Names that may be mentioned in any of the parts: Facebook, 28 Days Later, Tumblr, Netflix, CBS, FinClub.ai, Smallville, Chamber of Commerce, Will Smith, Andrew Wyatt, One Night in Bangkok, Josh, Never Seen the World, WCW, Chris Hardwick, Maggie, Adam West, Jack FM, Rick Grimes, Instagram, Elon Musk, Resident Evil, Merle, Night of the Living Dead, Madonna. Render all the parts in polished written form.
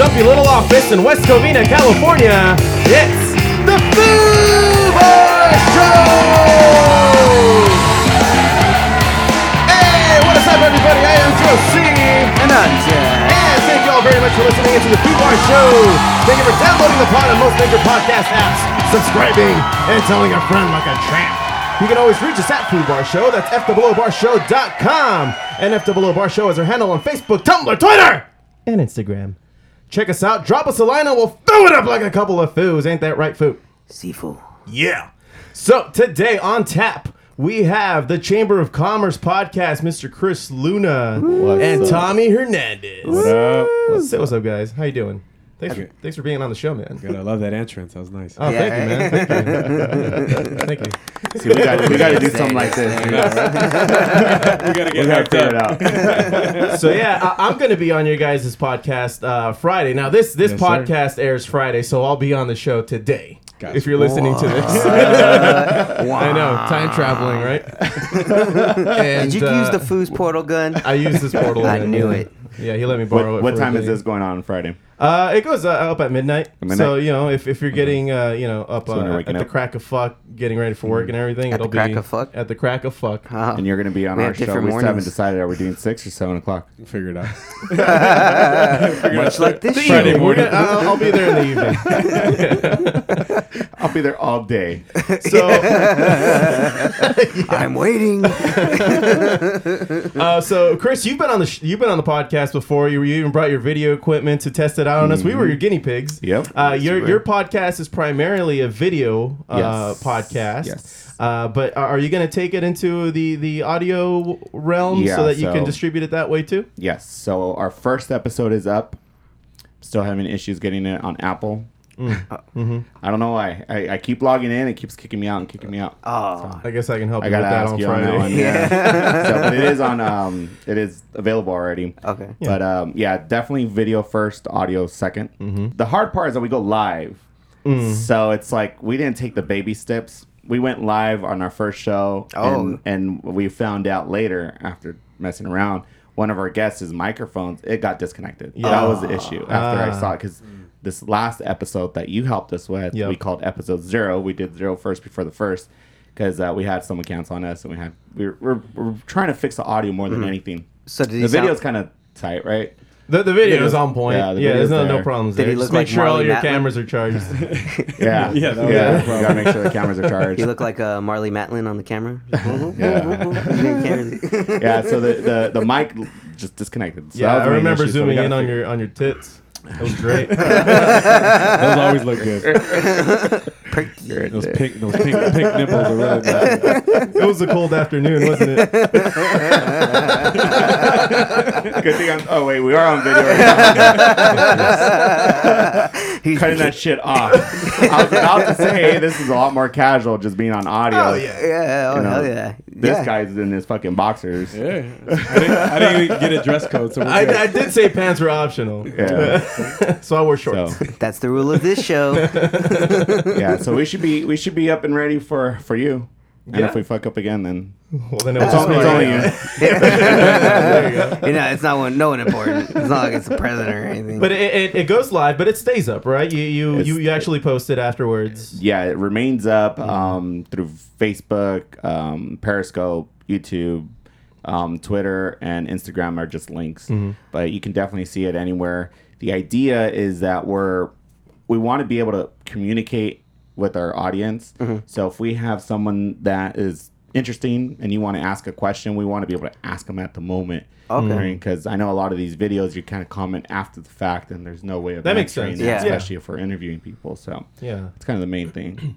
stuffy little office in West Covina, California, it's the Foo Bar Show! Hey, what is up, everybody? I am Joe C. And I'm Jack. And thank you all very much for listening to the Foo Bar Show. Thank you for downloading the pod on most major podcast apps, subscribing, and telling a friend like a tramp. You can always reach us at Foo Bar Show. That's foobarshow.com. And foobarshow is our handle on Facebook, Tumblr, Twitter, and Instagram. Check us out. Drop us a line and we'll throw it up like a couple of foos. Ain't that right, foo? Seafood. Yeah. So today on tap, we have the Chamber of Commerce podcast, Mr. Chris Luna and Tommy Hernandez. What up? What's up, guys? How you doing? Thanks for being on the show, man. Good, I love that entrance. That was nice. Oh, yeah. Thank you, man. Thank you. See, we got to do something like this. We got to get hyped up. So, yeah, I'm going to be on your guys' podcast Friday. Now, this podcast airs Friday, so I'll be on the show today. Gotcha. If you're listening to this. I know, time traveling, right? And, did you use the Foo's portal gun? I used this portal gun. I knew it. Yeah, he let me borrow it. What time is this going on Friday? It goes up at midnight. So, you know, if you're getting, up at the crack of fuck, getting ready for work and everything, it'll be at the crack of fuck. Oh. And you're going to be on our show. We still haven't decided, are we doing 6 or 7 o'clock? We'll figure it out. Much like this Friday morning. I'll be there in the evening. I'll be there all day. So I'm waiting. So Chris, you've been on the podcast before. You even brought your video equipment to test it out on us. We were your guinea pigs. Yep. Your podcast is primarily a video podcast. Yes. But are you going to take it into the audio realm so that you can distribute it that way too? Yes. So our first episode is up. Still having issues getting it on Apple. Mm-hmm. I don't know why. I keep logging in. It keeps kicking me out. Oh, so I guess I can help you with that on Friday. So, but it is on. It is available already. Okay. Yeah. But definitely video first, audio second. Mm-hmm. The hard part is that we go live. Mm. So it's like we didn't take the baby steps. We went live on our first show. And we found out later after messing around, one of our guests' microphones got disconnected. Yeah. That was the issue after I saw it because. This last episode that you helped us with, we called episode 0. We did 0 first before the first because we had some accounts on us, and we're trying to fix the audio more than anything. So the video's kind of tight, right? The video is on point. Yeah, there's no problems there. Just make sure all your cameras are charged. You gotta make sure the cameras are charged. You look like Marlee Matlin on the camera. So the mic just disconnected. So I remember zooming in on your tits. That was great. Those always look good. Those pink nipples are really bad. It was a cold afternoon, wasn't it? Good thing we are on video right now. He's cutting that shit off. I was about to say, hey, this is a lot more casual just being on audio. Oh, yeah. Oh, hell yeah. This guy's in his fucking boxers. Yeah. I didn't even get a dress code. So I did say pants were optional. Yeah. So I wore shorts. So. That's the rule of this show. Yeah, so we should be up and ready for you. And if we fuck up again, then it's only you. There you go. It's not no one important. It's not like it's a president or anything. But it goes live, but it stays up, right? You actually post it afterwards. Yeah, it remains up through Facebook, Periscope, YouTube, Twitter, and Instagram are just links. Mm-hmm. But you can definitely see it anywhere. The idea is that we want to be able to communicate with our audience. Mm-hmm. So if we have someone that is interesting and you want to ask a question, we want to be able to ask them at the moment. Okay. Because I know a lot of these videos you kind of comment after the fact, and there's no way of that makes sense. Yeah. Especially if we're interviewing people. So it's kind of the main thing.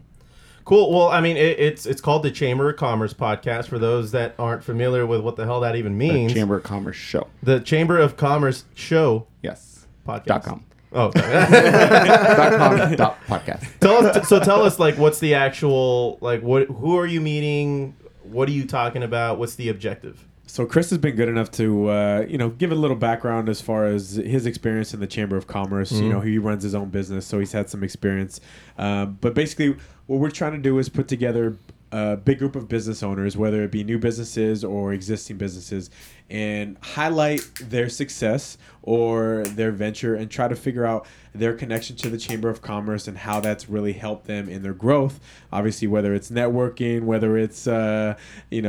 Cool. Well, I mean, it's called the Chamber of Commerce podcast. For those that aren't familiar with what the hell that even means, the Chamber of Commerce Show. The Chamber of Commerce Show. Yes. Podcast.com. Oh, .com/podcast. Tell us, like, what's the actual, like, who are you meeting? What are you talking about? What's the objective? So Chris has been good enough to, give a little background as far as his experience in the Chamber of Commerce. Mm-hmm. He runs his own business, so he's had some experience. But basically, what we're trying to do is put together a big group of business owners, whether it be new businesses or existing businesses, and highlight their success or their venture and try to figure out their connection to the Chamber of Commerce and how that's really helped them in their growth. Obviously, whether it's networking, whether it's being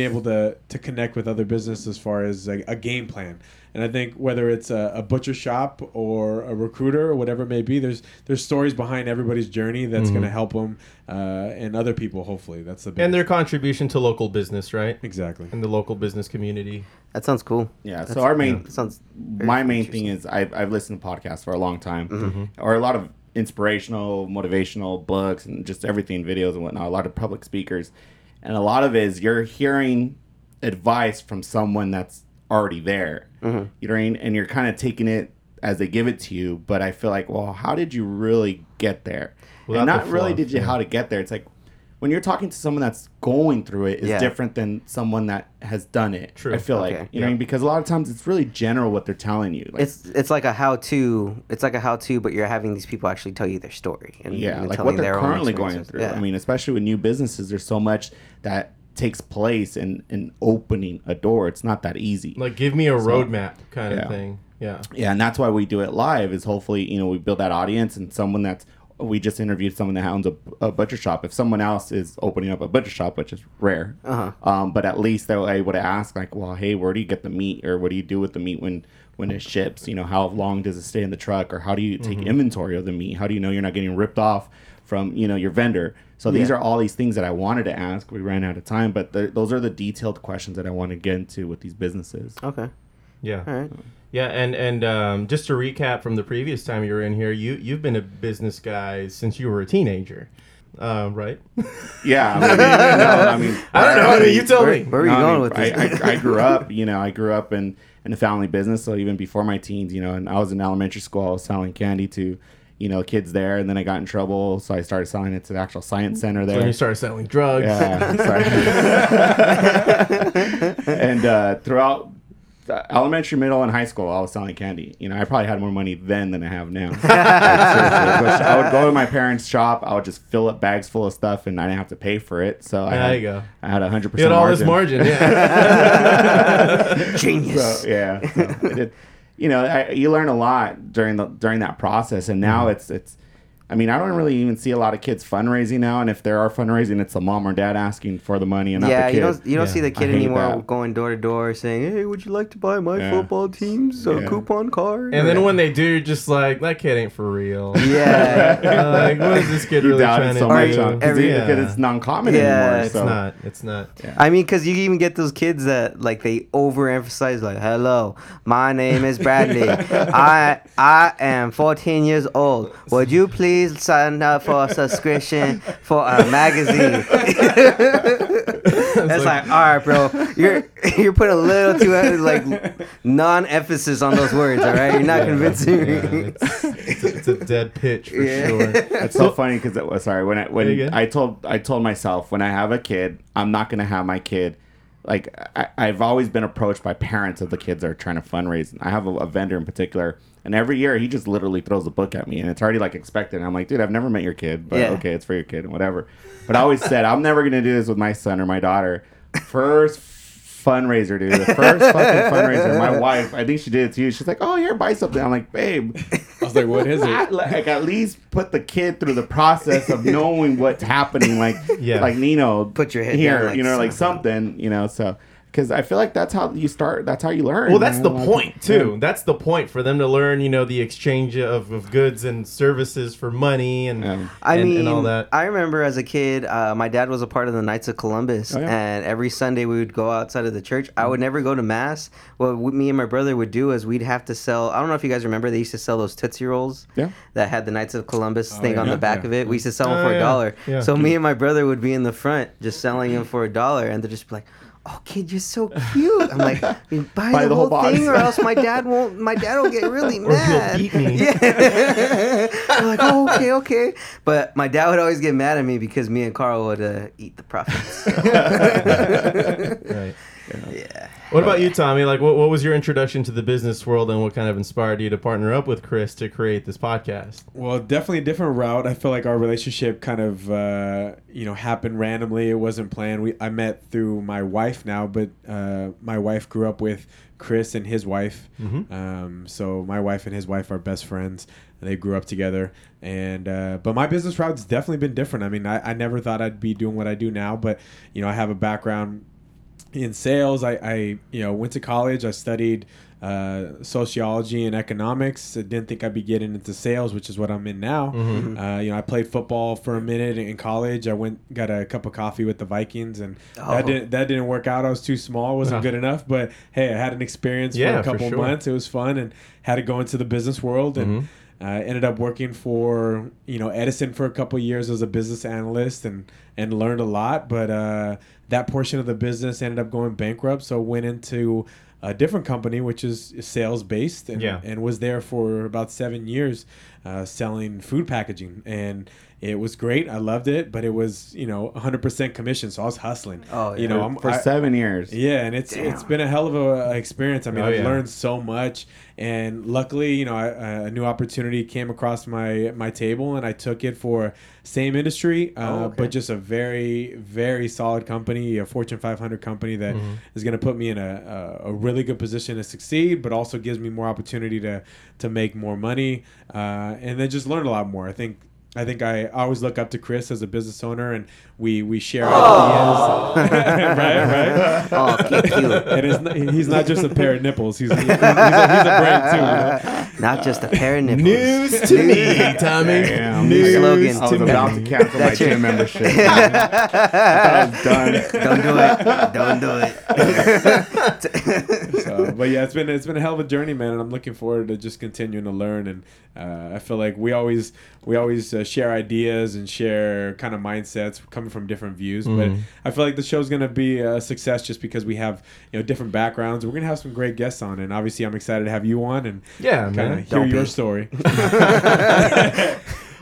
able to connect with other businesses as far as a game plan. And I think whether it's a butcher shop or a recruiter or whatever it may be, there's stories behind everybody's journey that's going to help them and other people, hopefully. That's the big and their contribution to local business, right? Exactly. And the local business community. That sounds cool. Yeah. That's, so our main my main thing is I've listened to podcasts for a long time, or a lot of inspirational, motivational books and just everything, videos and whatnot. A lot of public speakers, and a lot of it is you're hearing advice from someone that's already there, you know what I mean? And you're kind of taking it as they give it to you, but I feel like, well, how did you really get there? Well, and not really did you how to get there. It's like when you're talking to someone that's going through it is different than someone that has done it. True. I feel like, you know what I mean? Because a lot of times it's really general what they're telling you. Like, it's like a how-to. It's like a how-to, but you're having these people actually tell you their story. And like what they're currently going through. Yeah. I mean, especially with new businesses, there's so much that takes place in opening a door. It's not that easy. Like, give me a roadmap kind of thing. Yeah. Yeah, and that's why we do it live is hopefully, you know, we build that audience and someone that's, we just interviewed someone that owns a butcher shop. If someone else is opening up a butcher shop, which is rare, but at least they're able to ask like, well, hey, where do you get the meat, or what do you do with the meat when it ships? You know, how long does it stay in the truck, or how do you take inventory of the meat? How do you know you're not getting ripped off from, you know, your vendor? So these are all these things that I wanted to ask. We ran out of time, but those are the detailed questions that I want to get into with these businesses. Okay. Yeah. All right. Yeah, and just to recap from the previous time you were in here, you've been a business guy since you were a teenager, right? Yeah. I mean, I don't know. You tell me. Where are you going with this? I grew up in a family business, so even before my teens, you know, and I was in elementary school, I was selling candy to, you know, kids there, and then I got in trouble, so I started selling it to the actual science center there. So you started selling drugs. Yeah. And throughout elementary, middle, and high school, I was selling candy. You know, I probably had more money then than I have now. Like, I would go to my parents' shop. I would just fill up bags full of stuff, and I didn't have to pay for it. So I had 100% margin. You had all this margin, yeah. Genius. So, yeah. So I did. You know, you learn a lot during that process, and now it's. I mean, I don't really even see a lot of kids fundraising now, and if there are fundraising, it's the mom or dad asking for the money and not the kid. You don't see the kid anymore going door to door saying, hey, would you like to buy my football team's coupon card? And then when they do, you're just like, that kid ain't for real. Yeah. Like, what is this kid really trying to do? Because it's non-common anymore. Yeah, so. It's not. Yeah. I mean, because you even get those kids that, like, they overemphasize, like, hello, my name is Bradley. I am 14 years old. Would you please sign up for a subscription for a magazine? That's like, all right, bro, you're putting a little too like non-emphasis on those words. All right, you're not convincing me. Yeah, it's a dead pitch for sure. It's so funny because when I told myself when I have a kid, I'm not gonna have my kid. Like I've always been approached by parents of the kids that are trying to fundraise. I have a vendor in particular, and every year he just literally throws a book at me, and it's already like expected. And I'm like, dude, I've never met your kid, but okay, it's for your kid and whatever. But I always said, I'm never gonna do this with my son or my daughter. First fundraiser, dude. The first fucking fundraiser. My wife, I think she did it too. She's like, oh, here, buy something. I'm like, babe. I was like, what is it? Like, at least put the kid through the process of knowing what's happening. Like, like Nino, put your head here, down, like, you know, like something, you know, so. Because I feel like that's how you start. That's how you learn. Well, that's the point, too. Yeah. That's the point for them to learn, you know, the exchange of goods and services for money and all that. I remember as a kid, my dad was a part of the Knights of Columbus. Oh, yeah. And every Sunday we would go outside of the church. I would never go to Mass. What me and my brother would do is we'd have to sell. I don't know if you guys remember. They used to sell those Tootsie Rolls that had the Knights of Columbus thing on the back of it. We used to sell them for $1. Yeah. So me and my brother would be in the front just selling them for $1. And they'd just be like, oh, kid, you're so cute. I'm like, buy the whole box. Thing or else my dad will get really mad. Or he'll beat me. Yeah. I'm like, oh, okay. But my dad would always get mad at me because me and Carl would eat the profits. Right. Yeah. What about you, Tommy? Like, what was your introduction to the business world, and what kind of inspired you to partner up with Chris to create this podcast? Well, definitely a different route. I feel like our relationship kind of, happened randomly. It wasn't planned. I met through my wife now, but my wife grew up with Chris and his wife. Mm-hmm. So my wife and his wife are best friends. They grew up together. And but my business route's definitely been different. I mean, I never thought I'd be doing what I do now, but I have a background in sales. I went to college. I studied sociology and economics. I didn't think I'd be getting into sales, which is what I'm in now. Mm-hmm. I played football for a minute in college. I got a cup of coffee with the Vikings, and that didn't work out. I was too small, wasn't good enough. But hey, I had an experience for a couple months. It was fun, and had to go into the business world. And I ended up working for Edison for a couple of years as a business analyst, and learned a lot. But that portion of the business ended up going bankrupt, so went into a different company, which is sales based, and was there for about 7 years, selling food packaging, and it was great. I loved it, but it was 100% commission, so I was hustling. Oh, yeah. For 7 years. Yeah, and it's been a hell of a experience. I mean, I've learned so much, and luckily, a new opportunity came across my table, and I took it for same industry, but just a very, very solid company, a Fortune 500 company that is going to put me in a really good position to succeed, but also gives me more opportunity to make more money, and then just learn a lot more. I think I always look up to Chris as a business owner, and we share ideas. right? Oh, cute. And he's not just a pair of nipples. He's a brain, too. Not just a pair of nipples. News to me, Tommy. Damn. News to me. I was about to cancel my gym membership. I was done. Don't do it. So, but yeah, it's been a hell of a journey, man, and I'm looking forward to just continuing to learn. And I feel like we always share ideas and share kind of mindsets coming from different views, but I feel like the show's going to be a success just because we have different backgrounds. We're going to have some great guests on, and obviously I'm excited to have you on and kind of hear your story.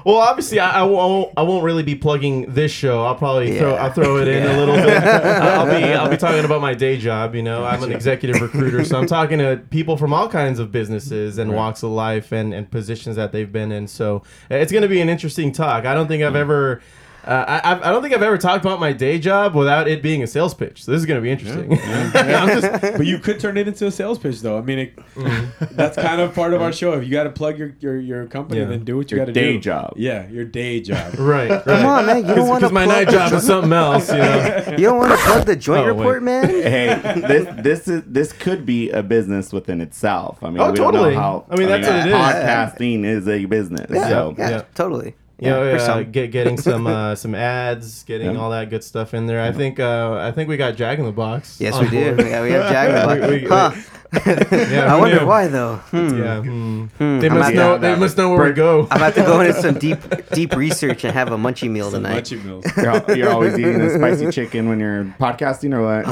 Well, obviously, I won't really be plugging this show. I'll probably throw it in a little bit. I'll be talking about my day job. I'm an executive recruiter, so I'm talking to people from all kinds of businesses and walks of life and positions that they've been in. So it's going to be an interesting talk. I don't think I've ever. I don't think I've ever talked about my day job without it being a sales pitch. So this is going to be interesting. Yeah. But you could turn it into a sales pitch, though. I mean, that's kind of part of our show. If you got to plug your company, then do what you got to do. Your day job. Yeah, your day job. Right. Come on, man. You don't want to plug my night job is something else. You don't want to plug the joint report, man. Hey, this could be a business within itself. I mean, we don't know how. I mean, that's what it is. Podcasting is a business. Yeah, totally. Getting some ads, getting all that good stuff in there. I think we got Jack in the Box. Yes, we did. We have Jack in the Box. I wonder why though. They must know where to go. I'm about to go into some deep research and have a munchie meal tonight. Munchie meals. You're always eating a spicy chicken when you're podcasting or what?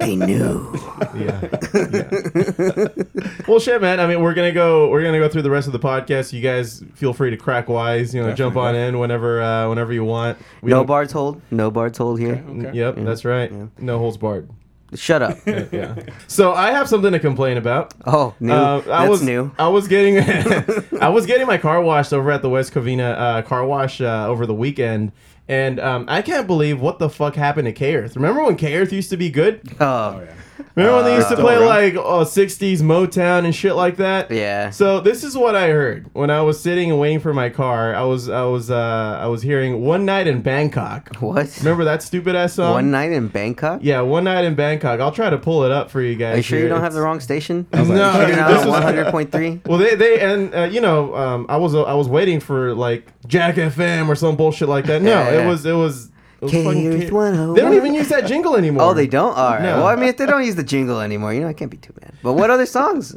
They knew. Yeah. Well, shit, man. I mean, we're gonna go through the rest of the podcast. You guys feel free to crack wise. Jump on in whenever you want. No bars hold here. Okay. Yep, that's right. Yeah. No holds barred. Shut up. Yeah. So I have something to complain about. Oh, new. That's new. I was getting my car washed over at the West Covina car wash over the weekend. And I can't believe what the fuck happened to K-Earth. Remember when K-Earth used to be good? Oh, yeah. Remember when they used to play like 60s Motown and shit like that? Yeah. So this is what I heard when I was sitting and waiting for my car. I was hearing One Night in Bangkok. What? Remember that stupid ass song? One Night in Bangkok? Yeah, One Night in Bangkok. I'll try to pull it up for you guys. Are you sure you don't have the wrong station? No. This was 100.3. Well, I was waiting for like Jack FM or some bullshit like that. No. It was K-Earth 101. They don't even use that jingle anymore. Oh, they don't? All right. No. Well, I mean, if they don't use the jingle anymore, it can't be too bad. But what other songs?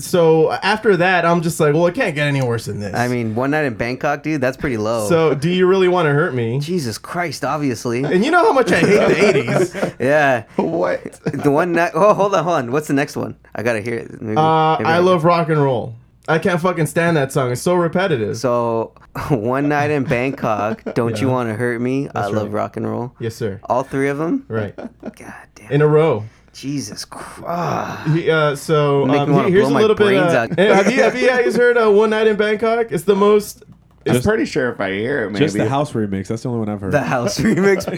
So after that, I'm just like, well, it can't get any worse than this. I mean, One Night in Bangkok, dude, that's pretty low. So do you really want to hurt me? Jesus Christ, obviously. And you know how much I hate the 80s. Yeah. What? The One Night. Oh, hold on. What's the next one? I got to hear it. Maybe I love rock and roll. I can't fucking stand that song. It's so repetitive. So, One Night in Bangkok, Don't You Want to Hurt Me, That's I Love Rock and Roll. Yes, sir. All three of them? Right. God damn. In a row. Jesus Christ. Here's a little bit. Have you guys heard One Night in Bangkok? It's the most... I'm pretty sure if I hear it, maybe. Just the house remix. That's the only one I've heard. The house remix.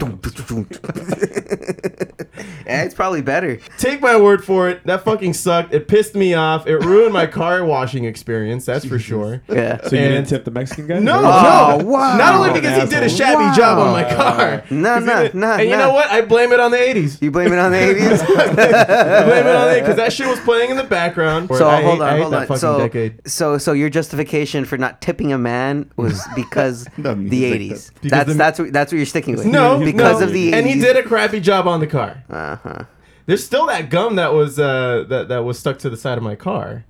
Yeah, it's probably better. Take my word for it. That fucking sucked. It pissed me off. It ruined my car washing experience. That's for sure. Yeah. So you didn't tip the Mexican guy? No. Wow. Not only because he did a shabby job on my car. No. And you know what? I blame it on the 80s. You blame it on the 80s? I blame it on the 80s because that shit was playing in the background. So hold on. So your justification for not tipping a man was because the 80s. That's what you're sticking with. No. Because of the 80s. And he did a crappy job on the car. Uh-huh. There's still that gum that was that was stuck to the side of my car.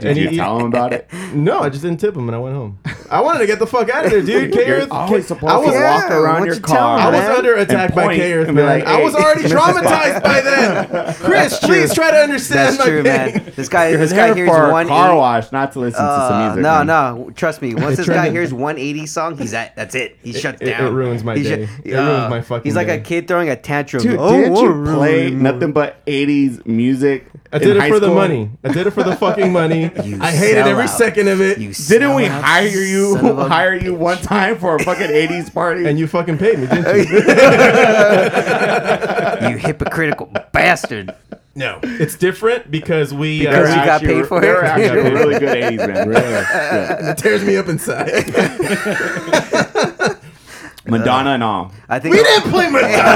Did you tell him about it? No, I just didn't tip him and I went home. I wanted to get the fuck out of there, dude. K-Earth, I was supposed to walk around your car. I was under attack by K-Earth, man. Like, I was already traumatized by then. Chris, please try to understand. That's true, man. This guy hears one car wash, not to listen to some music. No, trust me. Once this guy hears 180 song, that's it. He shuts down. It ruins my day. It ruins my fucking day. He's like a kid throwing a tantrum. Dude, didn't you play nothing but 80s music? I did it for the money. I did it for the fucking money. I hated every second of it. Didn't we hire you one time for a fucking 80s party? And you fucking paid me, didn't you? You hypocritical bastard. No, it's different because we got paid for it. They're actually a really good 80s man. Really. Yeah. It tears me up inside. Madonna and all. I think we didn't play Madonna.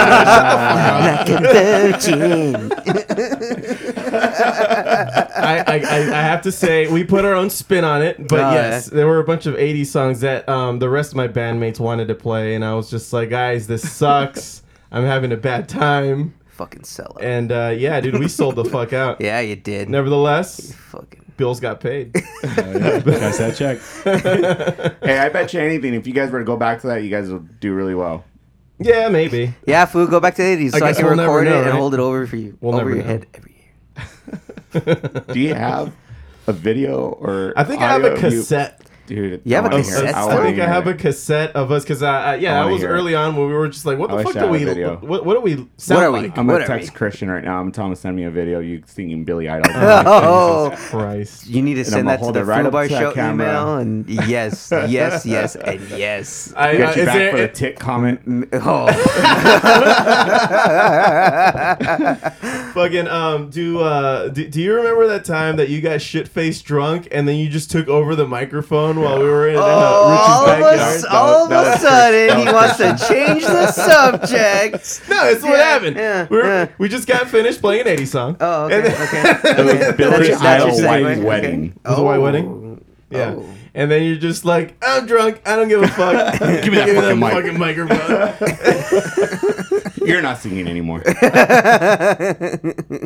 I have to say we put our own spin on it, but yes, there were a bunch of 80s songs that the rest of my bandmates wanted to play, and I was just like, guys, this sucks. I'm having a bad time. Fucking sell it. And dude, we sold the fuck out. Yeah, you did. Nevertheless, Bills got paid. That's that check. Hey, I bet you anything, if you guys were to go back to that, you guys will do really well. Yeah, maybe. Yeah, food, go back to the 80s so I can record it and hold it over for you. Over your head every year. Do you have a video or I think I have a cassette. Dude, you have a cassette? I think I have a cassette of us because I was early on when we were just like, what the fuck do we what do we sound like? I'm gonna text Christian right now. I'm telling him to send me a video you singing Billy Idol. Oh, Jesus Christ! You need to send that to the Foo Bar Show email. And yes. I got you back for a tick comment. Oh, fucking do you remember that time that you got shit faced drunk and then you just took over the microphone? While we were in Richie's backyard. All of a sudden, he wants to change the subject. No, it's what happened. Yeah, we just got finished playing an 80s song. Oh, okay. It was Billy Idol's white wedding. Okay. It was a white wedding? Yeah. Oh. And then you're just like, I'm drunk. I don't give a fuck. Give me that fucking microphone. You're not singing anymore.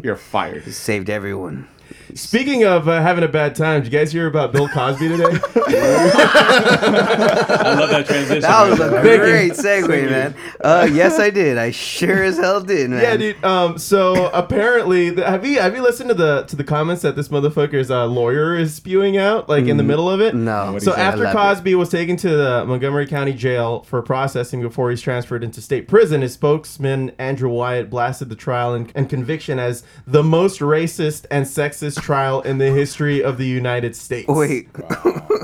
You're fired. You saved everyone. Speaking of having a bad time, did you guys hear about Bill Cosby today? I love that transition. That was a great segue, man. Yes, I did. I sure as hell did, man. Yeah, dude. So apparently, have you listened to the comments that this motherfucker's lawyer is spewing out, like in the middle of it? No. So after Cosby was taken to the Montgomery County Jail for processing before he's transferred into state prison, his spokesman Andrew Wyatt blasted the trial and conviction as the most racist and sexist trial in the history of the United States. Wait, wow.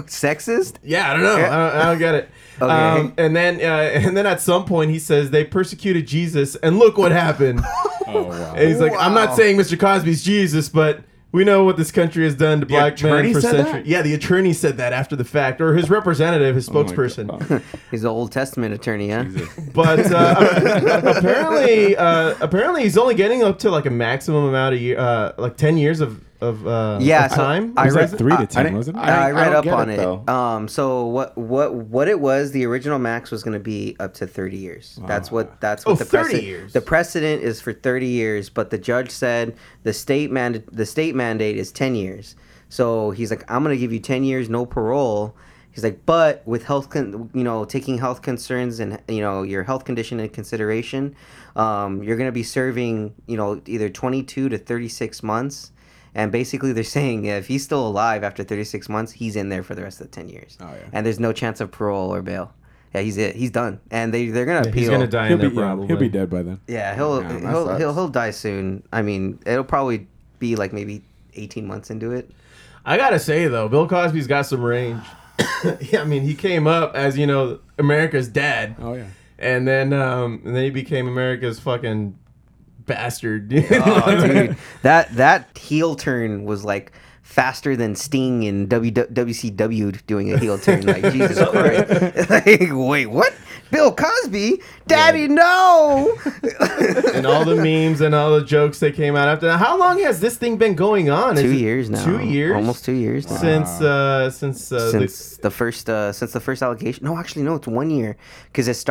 Sexist? Yeah, I don't know. I don't get it. Okay. And then at some point he says they persecuted Jesus, and look what happened. Oh wow! And he's like, wow. I'm not saying Mr. Cosby's Jesus, but we know what this country has done to black men for centuries. Yeah, the attorney said that after the fact, or his representative, his spokesperson. He's an Old Testament attorney, huh? But apparently, he's only getting up to like a maximum amount of like 10 years of time. I read 3 to 10, wasn't it? I read up on it. So what it was? The original max was going to be up to 30 years. Wow. That's what the 30 years. The precedent is for 30 years, but the judge said the state mandate is 10 years. So he's like, I'm going to give you 10 years, no parole. He's like, but with health, taking health concerns and your health condition in consideration, you're going to be serving either 22 to 36 months. And basically they're saying if he's still alive after 36 months, he's in there for the rest of the 10 years. Oh, yeah. And there's no chance of parole or bail. Yeah, he's it. He's done. And they're going to appeal. He's going to die in there probably. He'll be dead by then. Yeah, he'll die soon. I mean, it'll probably be like maybe 18 months into it. I got to say, though, Bill Cosby's got some range. Yeah, I mean, he came up as, you know, America's dad. Oh, yeah. And then he became America's fucking bastard, dude. Oh, dude. That heel turn was like faster than Sting in WCW doing a heel turn. Like, Jesus Christ. Like, wait, what? Bill Cosby? Daddy, yeah. No! And all the memes and all the jokes that came out after that. How long has this thing been going on? 2 years now. 2 years? Almost 2 years now. Since the first allegation. No, actually, no, it's 1 year. Because this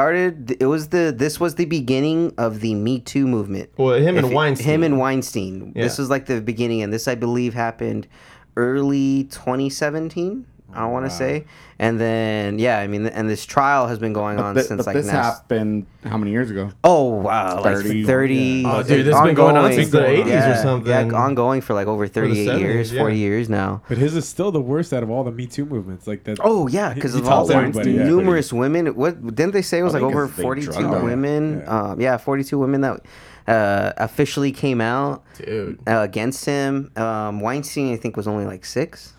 was the beginning of the Me Too movement. Well, him and Weinstein. Yeah. This was like the beginning, and this, I believe, happened early 2017. I want to say. And then, yeah, I mean, and this trial has been going on since like now. This happened how many years ago? Oh, wow. 30. Like 30. Yeah. Oh, dude, this has been going on since the 80s or something. Yeah, ongoing for like over 38 years, 40 years now. But his is still the worst out of all the Me Too movements. Like that. Oh, yeah, because of all numerous women. What didn't they say it was like over 42 women? Yeah. 42 women that officially came out against him. Weinstein, I think, was only like 6.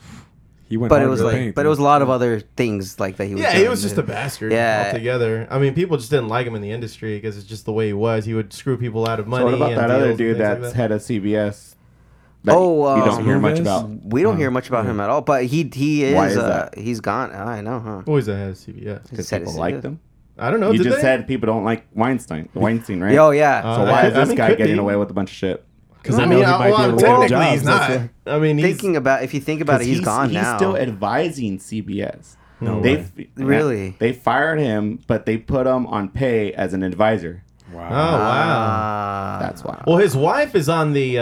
But it was a lot of other things like that. He was doing. He was just a bastard altogether. I mean, people just didn't like him in the industry because it's just the way he was. He would screw people out of money. So what about that other dude that's like that? Head of CBS? You don't hear much about. We don't hear much about him at all. But he is he's gone. I know, huh? Who is the head of CBS? Because people liked him. I don't know. You just said people don't like Weinstein, right? Oh yeah. So why is this guy getting away with a bunch of shit? Because technically he's not. I mean, if you think about it, he's gone now. He's still advising CBS. No way. Really? They fired him, but they put him on pay as an advisor. Wow. Oh, wow. That's why. Well, his wife is on the,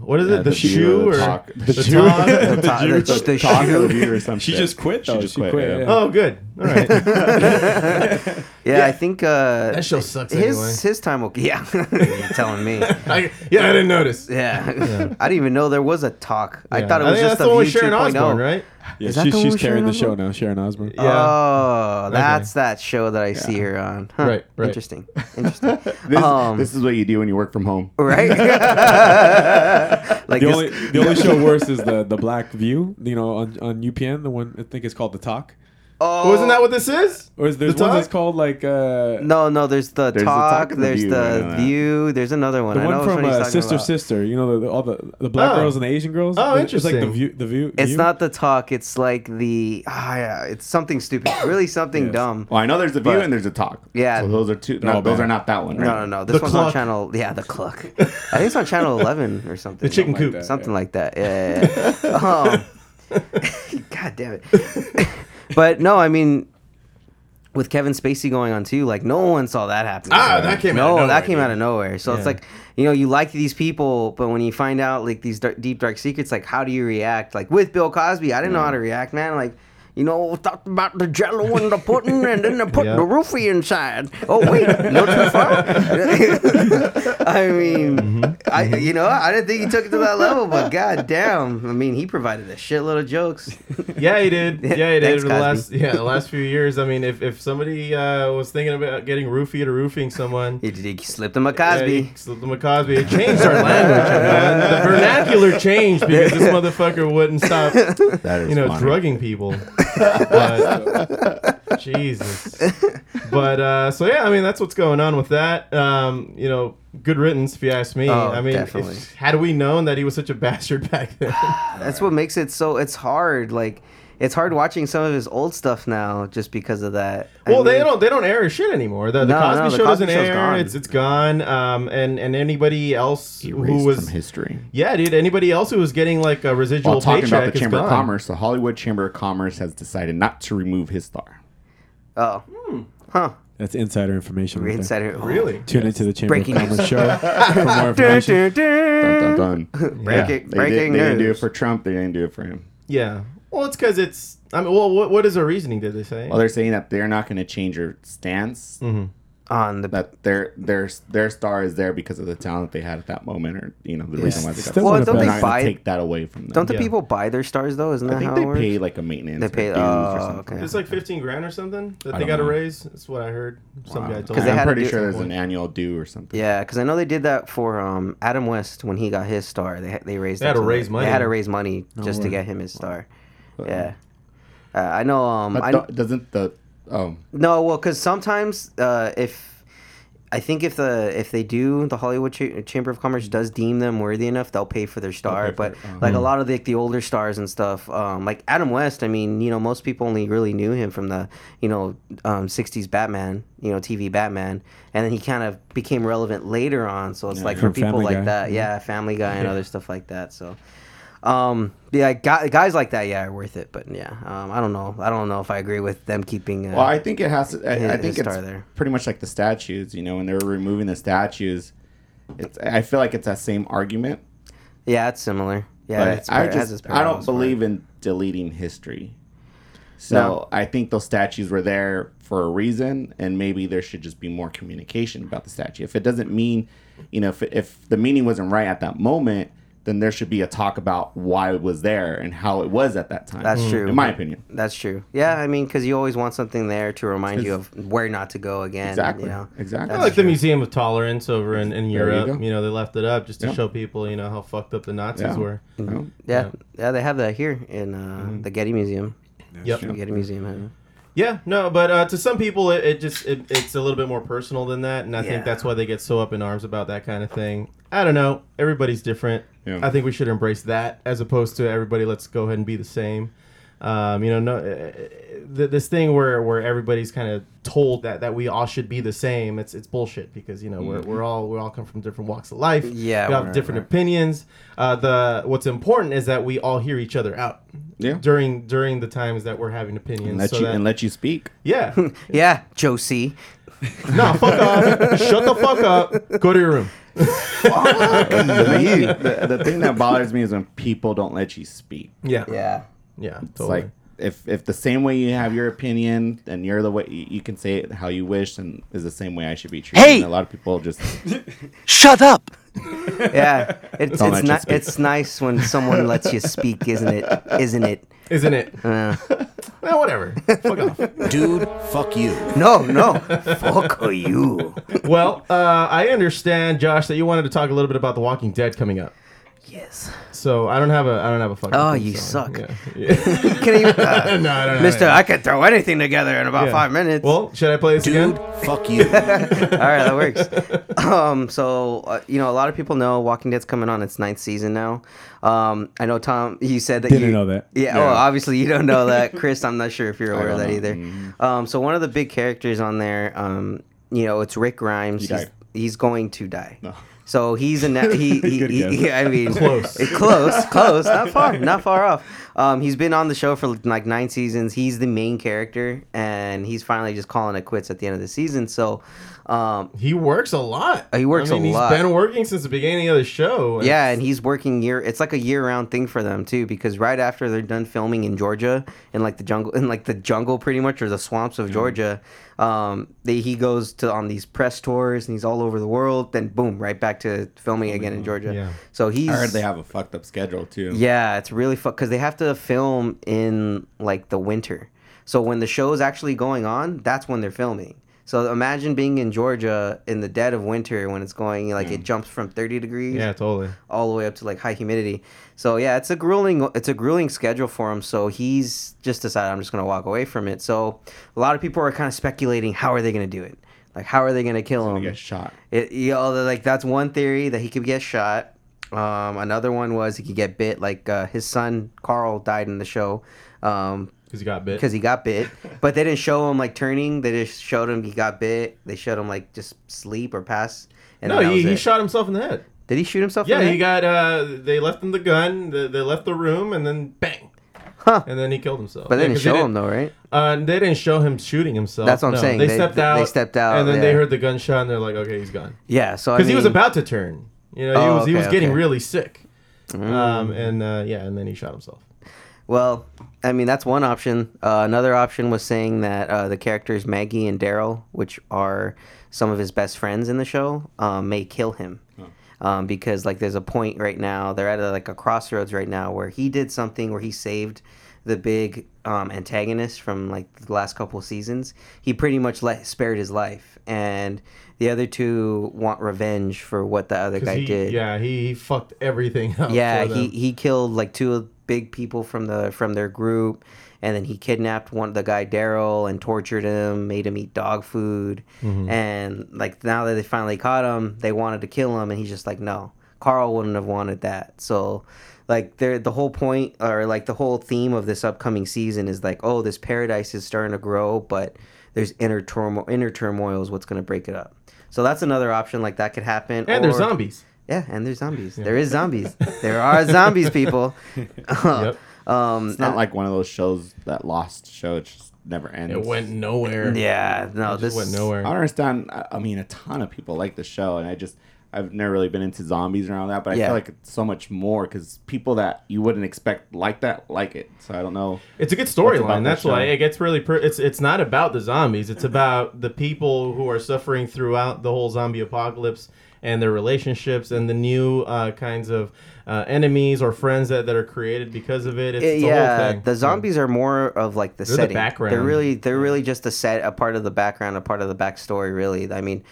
what is it? The shoe or the talk review or something. She just quit, though. She quit. Yeah. Oh, good. All right. Yeah, I think that show sucks anyway. His time will... Yeah. You're telling me. I didn't notice. Yeah. I didn't even know there was a talk. Yeah. I thought it was just the one with Sharon Osbourne, right? Yeah, she's carrying the show now, Sharon Osbourne. Yeah. Oh, that's that show that I see her on. Huh. Right. Interesting. This is what you do when you work from home. Right? Like the only show worse is the Black View, you know, on UPN, the one I think it's called The Talk. Oh, isn't that what this is? Or is there one that's called like? No. There's the talk, there's the view. There's another one. The one from Sister. You know, all the black girls and the Asian girls. Oh, interesting. It's like the view. It's not The Talk. It's like the it's something stupid. Really, something dumb. Well, I know there's The View and there's The Talk. Yeah. So those are two. No, those are not that one. Right? No. This one's on channel. Yeah, The Cluck. I think it's on channel 11 or something. The Chicken Coop. Something like that. Yeah. God damn it. But no, I mean, with Kevin Spacey going on too, like no one saw that happen. That came out of nowhere. So it's like, you know, you like these people, but when you find out like these deep dark secrets, like how do you react? Like with Bill Cosby, I didn't know how to react, man. Like, you know, talked about the jello and the pudding, and then they put the roofie inside. Oh wait, no too far. I mean, I didn't think he took it to that level, but goddamn, I mean, he provided a shitload of jokes. Yeah, he did. Thanks, the last few years. I mean, if somebody was thinking about getting roofied or roofing someone, he slipped them a Cosby. Yeah, It changed our language, man. The vernacular changed because this motherfucker wouldn't stop, funny. Drugging people. So yeah, I mean that's what's going on with that. Good riddance, if you ask me. Oh, I mean, had we known that he was such a bastard back then, that's what makes it so. It's hard. Like it's hard watching some of his old stuff now, just because of that. Well, I mean, they don't air his shit anymore. The Cosby Show doesn't air. Gone. It's gone. And anybody else who was from history. Yeah, dude. Anybody else who was getting like a residual paycheck is gone. Talking about the Chamber of Commerce, the Hollywood Chamber of Commerce has decided not to remove his star. Oh. Huh. That's insider information. Really? Tune into the Chamber of Commerce show for more information. Dun. Breaking news. They didn't do it for Trump. They didn't do it for him. Yeah. Well, it's because it's... I mean, well, what is their reasoning, did they say? Well, they're saying that they're not going to change their stance. Mm-hmm. on the that their star is there because of the talent they had at that moment, or you know the reason why they got. Well, don't they buy take that away from them? Don't the people buy their stars though? Isn't that how it works? I think they pay like a maintenance. They pay or something. Okay. It's like $15,000 or something that they got to raise. That's what I heard. Some guy told me. I'm pretty sure there's an annual due or something. Yeah, because I know they did that for Adam West when he got his star. They raised. They had to raise money. They had to raise money just to get him his star. Yeah, I know. No, well, because sometimes if they do, the Hollywood Chamber of Commerce does deem them worthy enough, they'll pay for their star. But a lot of the older stars and stuff, like Adam West, I mean, you know, most people only really knew him from the, you know, 60s Batman, you know, TV Batman. And then he kind of became relevant later on. So it's like for people like that. Yeah, Family Guy and other stuff like that. So... guys like that, are worth it. But I don't know if I agree with them keeping. Well, I think it has to. I think it's there. Pretty much like the statues. You know, when they were removing the statues, I feel like it's that same argument. Yeah, it's similar. Yeah, I don't believe in deleting history. So I think those statues were there for a reason, and maybe there should just be more communication about the statue. If it doesn't mean, you know, if the meaning wasn't right at that moment, then there should be a talk about why it was there and how it was at that time. That's true. In my opinion. That's true. Yeah, I mean, because you always want something there to remind you of where not to go again. Exactly. You know? Exactly. Like the Museum of Tolerance over in Europe. You know, they left it up just to show people, you know, how fucked up the Nazis were. Mm-hmm. Yeah. Yeah, they have that here in the Getty Museum. Yep. The Getty Museum has it. Yeah, no, but to some people, it's a little bit more personal than that, and I think that's why they get so up in arms about that kind of thing. I don't know. Everybody's different. Yeah. I think we should embrace that as opposed to everybody, let's go ahead and be the same. You know, this thing where everybody's kind of told that we all should be the same. It's bullshit because, you know, we all come from different walks of life. Yeah, we have different opinions. What's important is that we all hear each other out. Yeah. During the times that we're having opinions, let you speak. Yeah. Yeah, Josie. No, fuck off. Shut the fuck up. Go to your room. The thing that bothers me is when people don't let you speak. Yeah. Yeah. Yeah, it's totally. Like if the same way you have your opinion and you're the way you can say it how you wish and is the same way I should be treated. Hey! And a lot of people just shut up. Yeah, it's nice when someone lets you speak, isn't it? Well, whatever. Fuck off, dude. Fuck you. No. Fuck you. Well, I understand, Josh, that you wanted to talk a little bit about The Walking Dead coming up. Yes. So I don't have a fucking. Oh, you suck. Yeah. Can you? No, I don't know. Mister, I can throw anything together in about 5 minutes. Well, should I play this again? Dude, fuck you. All right, that works. You know, a lot of people know Walking Dead's coming on its 9th season now. I know Tom. You said that you didn't know that. Yeah. Well, obviously you don't know that, Chris. I'm not sure if you're aware of that either. Mm-hmm. So one of the big characters on there, you know, it's Rick Grimes. He's going to die. No. So he's in that. He I mean, close, not far off. He's been on the show for like 9 seasons. He's the main character, and he's finally just calling it quits at the end of the season. So he works a lot. He's been working since the beginning of the show. And he's working it's like a year-round thing for them too, because right after they're done filming in Georgia, in like the jungle, pretty much, or the swamps of Georgia. He goes on these press tours and he's all over the world. Then boom, right back to filming again in Georgia. Yeah. So I heard they have a fucked up schedule too. Yeah, it's really fucked because they have to film in like the winter. So when the show is actually going on, that's when they're filming. So imagine being in Georgia in the dead of winter when it's going it jumps from 30 degrees. Yeah, totally. All the way up to like high humidity. So yeah, it's a grueling schedule for him. So he's just decided, I'm just going to walk away from it. So a lot of people are kind of speculating, how are they going to do it? Like, how are they going to kill him? He's going to get shot. That's one theory, that he could get shot. Another one was he could get bit. Like his son Carl died in the show. Because he got bit. But they didn't show him, like, turning. They just showed him he got bit. They showed him, like, just sleep or pass. And no, he shot himself in the head. Did he shoot himself in the head? Yeah, he got... they left him the gun. They left the room. And then, bang. Huh. And then he killed himself. But they didn't show him, though, right? They didn't show him shooting himself. That's what I'm saying. They stepped out. And then they heard the gunshot, and they're like, okay, he's gone. Yeah, so, because he was about to turn. You know, he was getting really sick. Mm. And then he shot himself. Well, I mean, that's one option. Another option was saying that the characters Maggie and Daryl, which are some of his best friends in the show may kill him. Because like there's a point right now, they're at a crossroads right now where he did something where he saved the big antagonist from like the last couple of seasons. He pretty much spared his life, and the other two want revenge for what the other guy did. Yeah, he fucked everything up. Yeah, he killed like two big people from their group, and then he kidnapped the guy Daryl and tortured him, made him eat dog food, and like now that they finally caught him, they wanted to kill him, and he's just like, no, Carl wouldn't have wanted that, so. Like, the whole point, or, like, the whole theme of this upcoming season is, like, oh, this paradise is starting to grow, but there's inner turmoil is what's going to break it up. So that's another option. Like, that could happen. And there's zombies. Yeah, and there's zombies. Yeah. There is zombies. There are zombies, people. Yep. It's not like one of those shows, that Lost show. It just never ends. It went nowhere. Yeah. No, this went nowhere. I don't understand. I mean, a ton of people like the show, and I've never really been into zombies and all that, but I feel like it's so much more because people that you wouldn't expect like that like it. So I don't know. It's a good storyline. That's why it gets really. It's not about the zombies. It's about the people who are suffering throughout the whole zombie apocalypse and their relationships and the new kinds of enemies or friends that are created because of it. It's the whole thing. The zombies are more of like they're setting. The background. They're really just a part of the background, a part of the backstory. Really, I mean.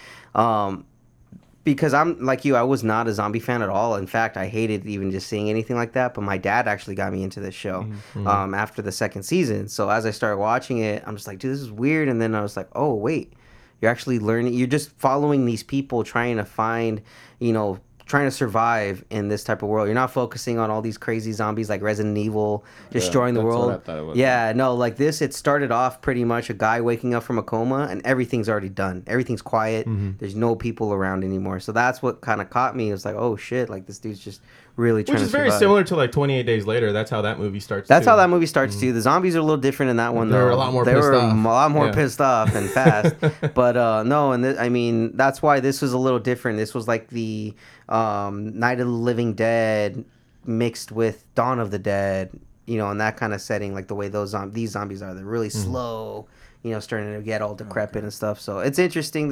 Because I'm like you, I was not a zombie fan at all. In fact, I hated even just seeing anything like that. But my dad actually got me into this show after the second season. So as I started watching it, I'm just like, dude, this is weird. And then I was like, oh, wait, you're actually learning. You're just following these people trying to find, trying to survive in this type of world. You're not focusing on all these crazy zombies like Resident Evil destroying the world. What I thought it was. Yeah, no, like this, it started off pretty much a guy waking up from a coma and everything's already done. Everything's quiet. Mm-hmm. There's no people around anymore. So that's what kind of caught me. It was like, oh shit, like this dude's just really trying to survive. Which is very similar to like 28 Days Later. That's how that movie starts. Too. The zombies are a little different in that one. They were a lot more pissed off. They were a lot more pissed off and fast. But no, and I mean, that's why this was a little different. This was like the Night of the Living Dead mixed with Dawn of the Dead, in that kind of setting, like the way these zombies are. They're really slow, starting to get all decrepit and stuff. So it's interesting.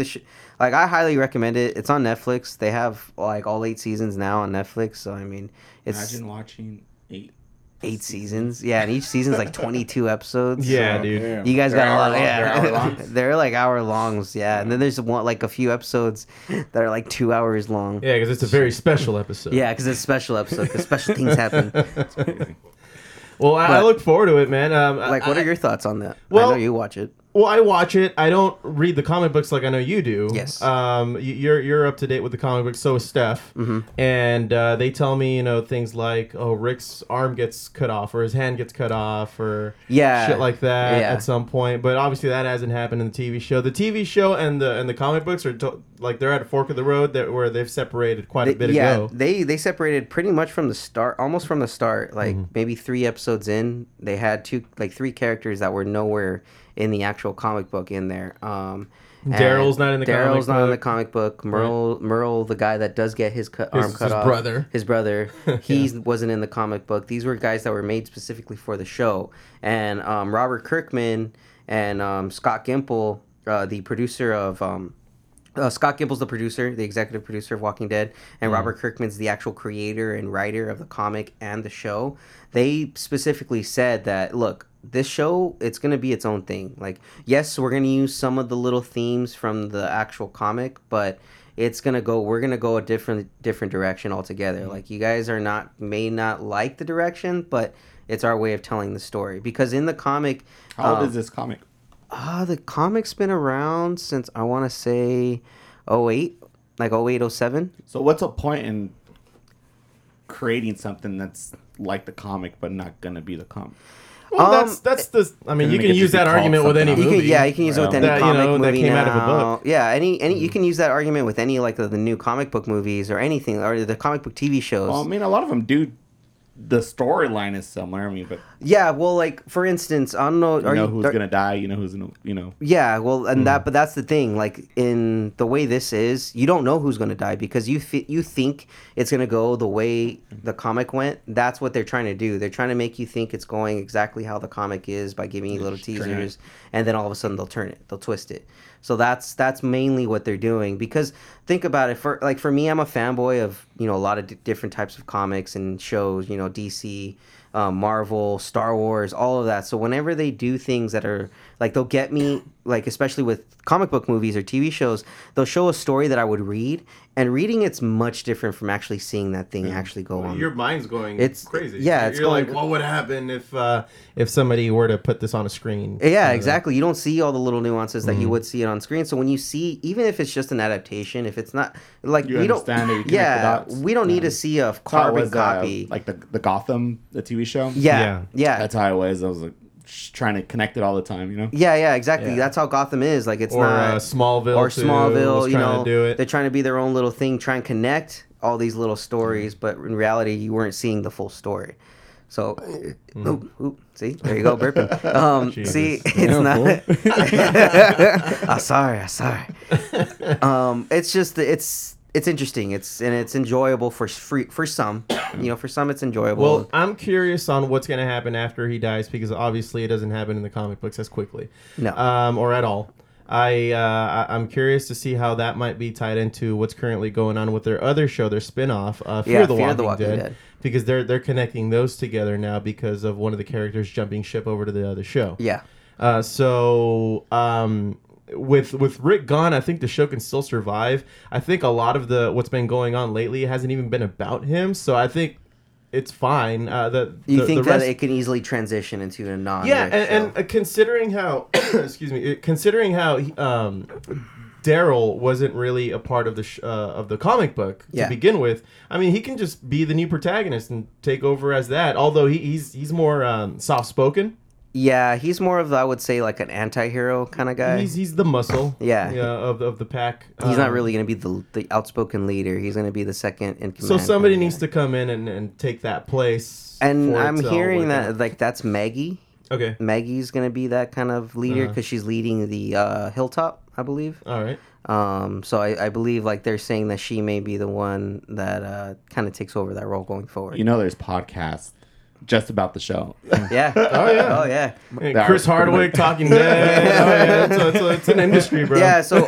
Like I highly recommend it. It's on Netflix. They have like all 8 seasons now on Netflix. So I mean, imagine watching 8 seasons. Yeah, and each season's like 22 episodes. Yeah, so dude. Yeah. You guys got a lot. They're like hour longs. Yeah, and then there's a few episodes that are like 2 hours long. Yeah, because it's a very special episode. Yeah, because it's a special episode. Because special things happen. That's amazing. Well, I look forward to it, man. What are your thoughts on that? Well, I know you watch it. Well, I watch it. I don't read the comic books like I know you do. Yes. You're up to date with the comic books. So is Steph. Mm-hmm. And they tell me, things like, oh, Rick's arm gets cut off or his hand gets cut off or shit like that at some point. But obviously that hasn't happened in the TV show. The TV show and the comic books are they're at a fork of the road where they've separated quite a bit ago. Yeah, they separated pretty much from the start, almost from the start. Like maybe 3 episodes in, they had 3 characters that were nowhere in the actual comic book in there. Daryl's not in the comic book. Merle, the guy that does get his arm cut off. His brother. He wasn't in the comic book. These were guys that were made specifically for the show. And Robert Kirkman and Scott Gimple, the producer of... Scott Gimple's the executive producer of Walking Dead, and Robert Kirkman's the actual creator and writer of the comic and the show. They specifically said that, look, this show, it's going to be its own thing. Like, yes, we're going to use some of the little themes from the actual comic, but we're going to go a different direction altogether. Mm-hmm. Like, you guys may not like the direction, but it's our way of telling the story. Because in the comic... How old is this comic? The comic's been around since, I want to say, 08, like 08, 07. So what's a point in creating something that's like the comic but not going to be the comic? Well, that's the. I mean, you can use that argument with any movie. You can use it with any comic movie that came out of a book. Yeah, any you can use that argument with any like the new comic book movies or anything or the comic book TV shows. Well, I mean, a lot of them do. The storyline is similar, but like for instance, I don't know. You know who's gonna die? You know who's gonna, Yeah, well, and but that's the thing. Like in the way this is, you don't know who's gonna die because you think it's gonna go the way the comic went. That's what they're trying to do. They're trying to make you think it's going exactly how the comic is by giving you little teasers, and then all of a sudden they'll turn it, they'll twist it. So that's mainly what they're doing, because think about it, for me, I'm a fanboy of, you know, a lot of different types of comics and shows, you know, DC, Marvel, Star Wars, all of that. So whenever they do things that are like, they'll get me, like, especially with comic book movies or TV shows, they'll show a story that I would read, and reading it's much different from actually seeing that thing actually go on. Your mind's going crazy. Yeah, you're going, like, what would happen if somebody were to put this on a screen? Yeah, exactly. You don't see all the little nuances that you would see it on screen. So when you see, even if it's just an adaptation, if it's not like we don't need to see a carbon copy, like the Gotham, the TV show. Yeah. That's how it was. I was like, trying to connect it all the time, you know? Yeah, exactly. Yeah. That's how Gotham is. Like, it's Smallville. Or Smallville, you know, they're trying to be their own little thing, try and connect all these little stories, but in reality, you weren't seeing the full story. So, see, there you go, burping. See, it's not. I'm sorry. It's just it's interesting. It's enjoyable for some. You know, for some it's enjoyable. Well, I'm curious on what's going to happen after he dies, because obviously it doesn't happen in the comic books as quickly, or at all. I'm curious to see how that might be tied into what's currently going on with their other show, their spinoff, Fear the Walking Dead, because they're connecting those together now because of one of the characters jumping ship over to the other show. Yeah. With Rick gone, I think the show can still survive. I think a lot of what's been going on lately hasn't even been about him, so I think it's fine. You think it can easily transition into a non? Yeah, and considering how, Daryl wasn't really a part of of the comic book to begin with. I mean, he can just be the new protagonist and take over as that. Although he's more soft spoken. Yeah, he's more of, I would say, like an anti-hero kind of guy. He's the muscle of the pack. He's not really going to be the outspoken leader. He's going to be the second in command. So somebody needs to come in and take that place. And I'm hearing that, like, that's Maggie. Okay. Maggie's going to be that kind of leader because she's leading the Hilltop, I believe. All right. So I believe, like, they're saying that she may be the one that kind of takes over that role going forward. You know, there's podcasts just about the show. Yeah. Oh yeah. Chris Hardwick, Talking Dead. Oh yeah. It's an industry, bro. Yeah. So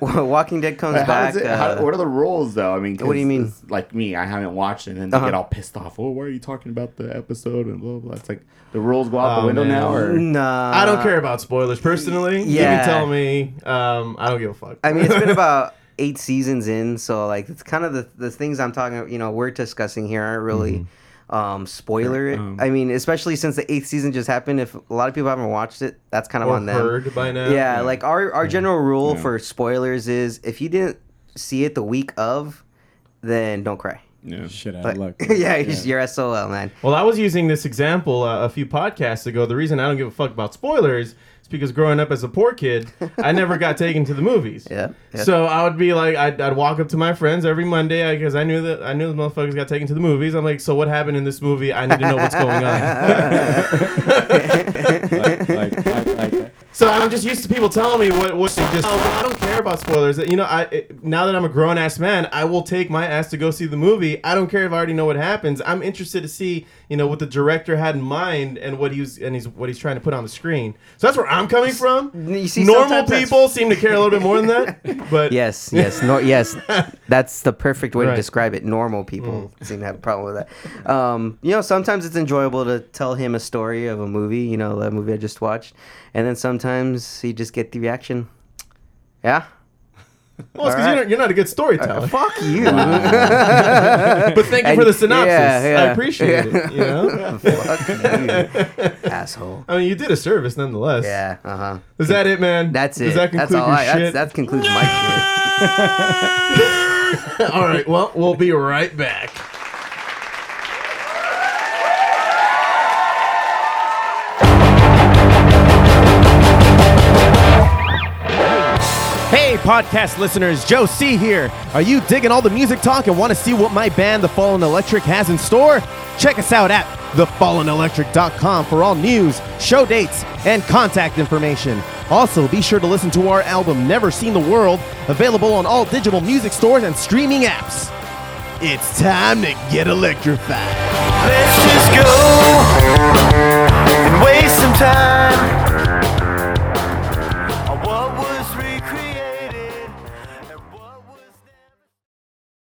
Walking Dead comes back. What are the rules, though? I mean, what do you mean? Like me, I haven't watched it, and they get all pissed off. Oh, why are you talking about the episode and blah blah? It's like the rules go out the window now. Or nah. I don't care about spoilers personally. Yeah. You can tell me. I don't give a fuck. I mean, it's been about 8 seasons in, so like it's kind of the things I'm talking about, you know, we're discussing here aren't really. Spoiler. I mean, especially since the 8th season just happened. If a lot of people haven't watched it, that's kind of on them. Heard by now. Yeah, like our general rule for spoilers is if you didn't see it the week of, then don't cry. Yeah. Shit out of luck. You're SOL, man. Well, I was using this example a few podcasts ago. The reason I don't give a fuck about spoilers. Because growing up as a poor kid, I never got taken to the movies. Yeah. So I would be like, I'd walk up to my friends every Monday because I knew the motherfuckers got taken to the movies. I'm like, so what happened in this movie? I need to know what's going on. So I'm just used to people telling me what they just. I don't care about spoilers. You know, now that I'm a grown ass man, I will take my ass to go see the movie. I don't care if I already know what happens. I'm interested to see, you know, what the director had in mind and what he's trying to put on the screen. So that's where I'm coming from. You see, normal people seem to care a little bit more than that. But yes, that's the perfect way to describe it. Normal people seem to have a problem with that. You know, sometimes it's enjoyable to tell him a story of a movie. You know, that movie I just watched, and then sometimes you just get the reaction. Yeah. Well, it's because you're not a good storyteller. Fuck you. But thank you for the synopsis. Yeah. I appreciate it. You know? Fuck you, asshole. I mean, you did a service nonetheless. Yeah. Is that it, man? That's it. Does that conclude your shit? That concludes my shit. All right. Well, we'll be right back. Hey, podcast listeners, Joe C here. Are you digging all the music talk and want to see what my band, The Fallen Electric, has in store? Check us out at thefallenelectric.com for all news, show dates, and contact information. Also, be sure to listen to our album, Never Seen the World, available on all digital music stores and streaming apps. It's time to get electrified. Let's just go and waste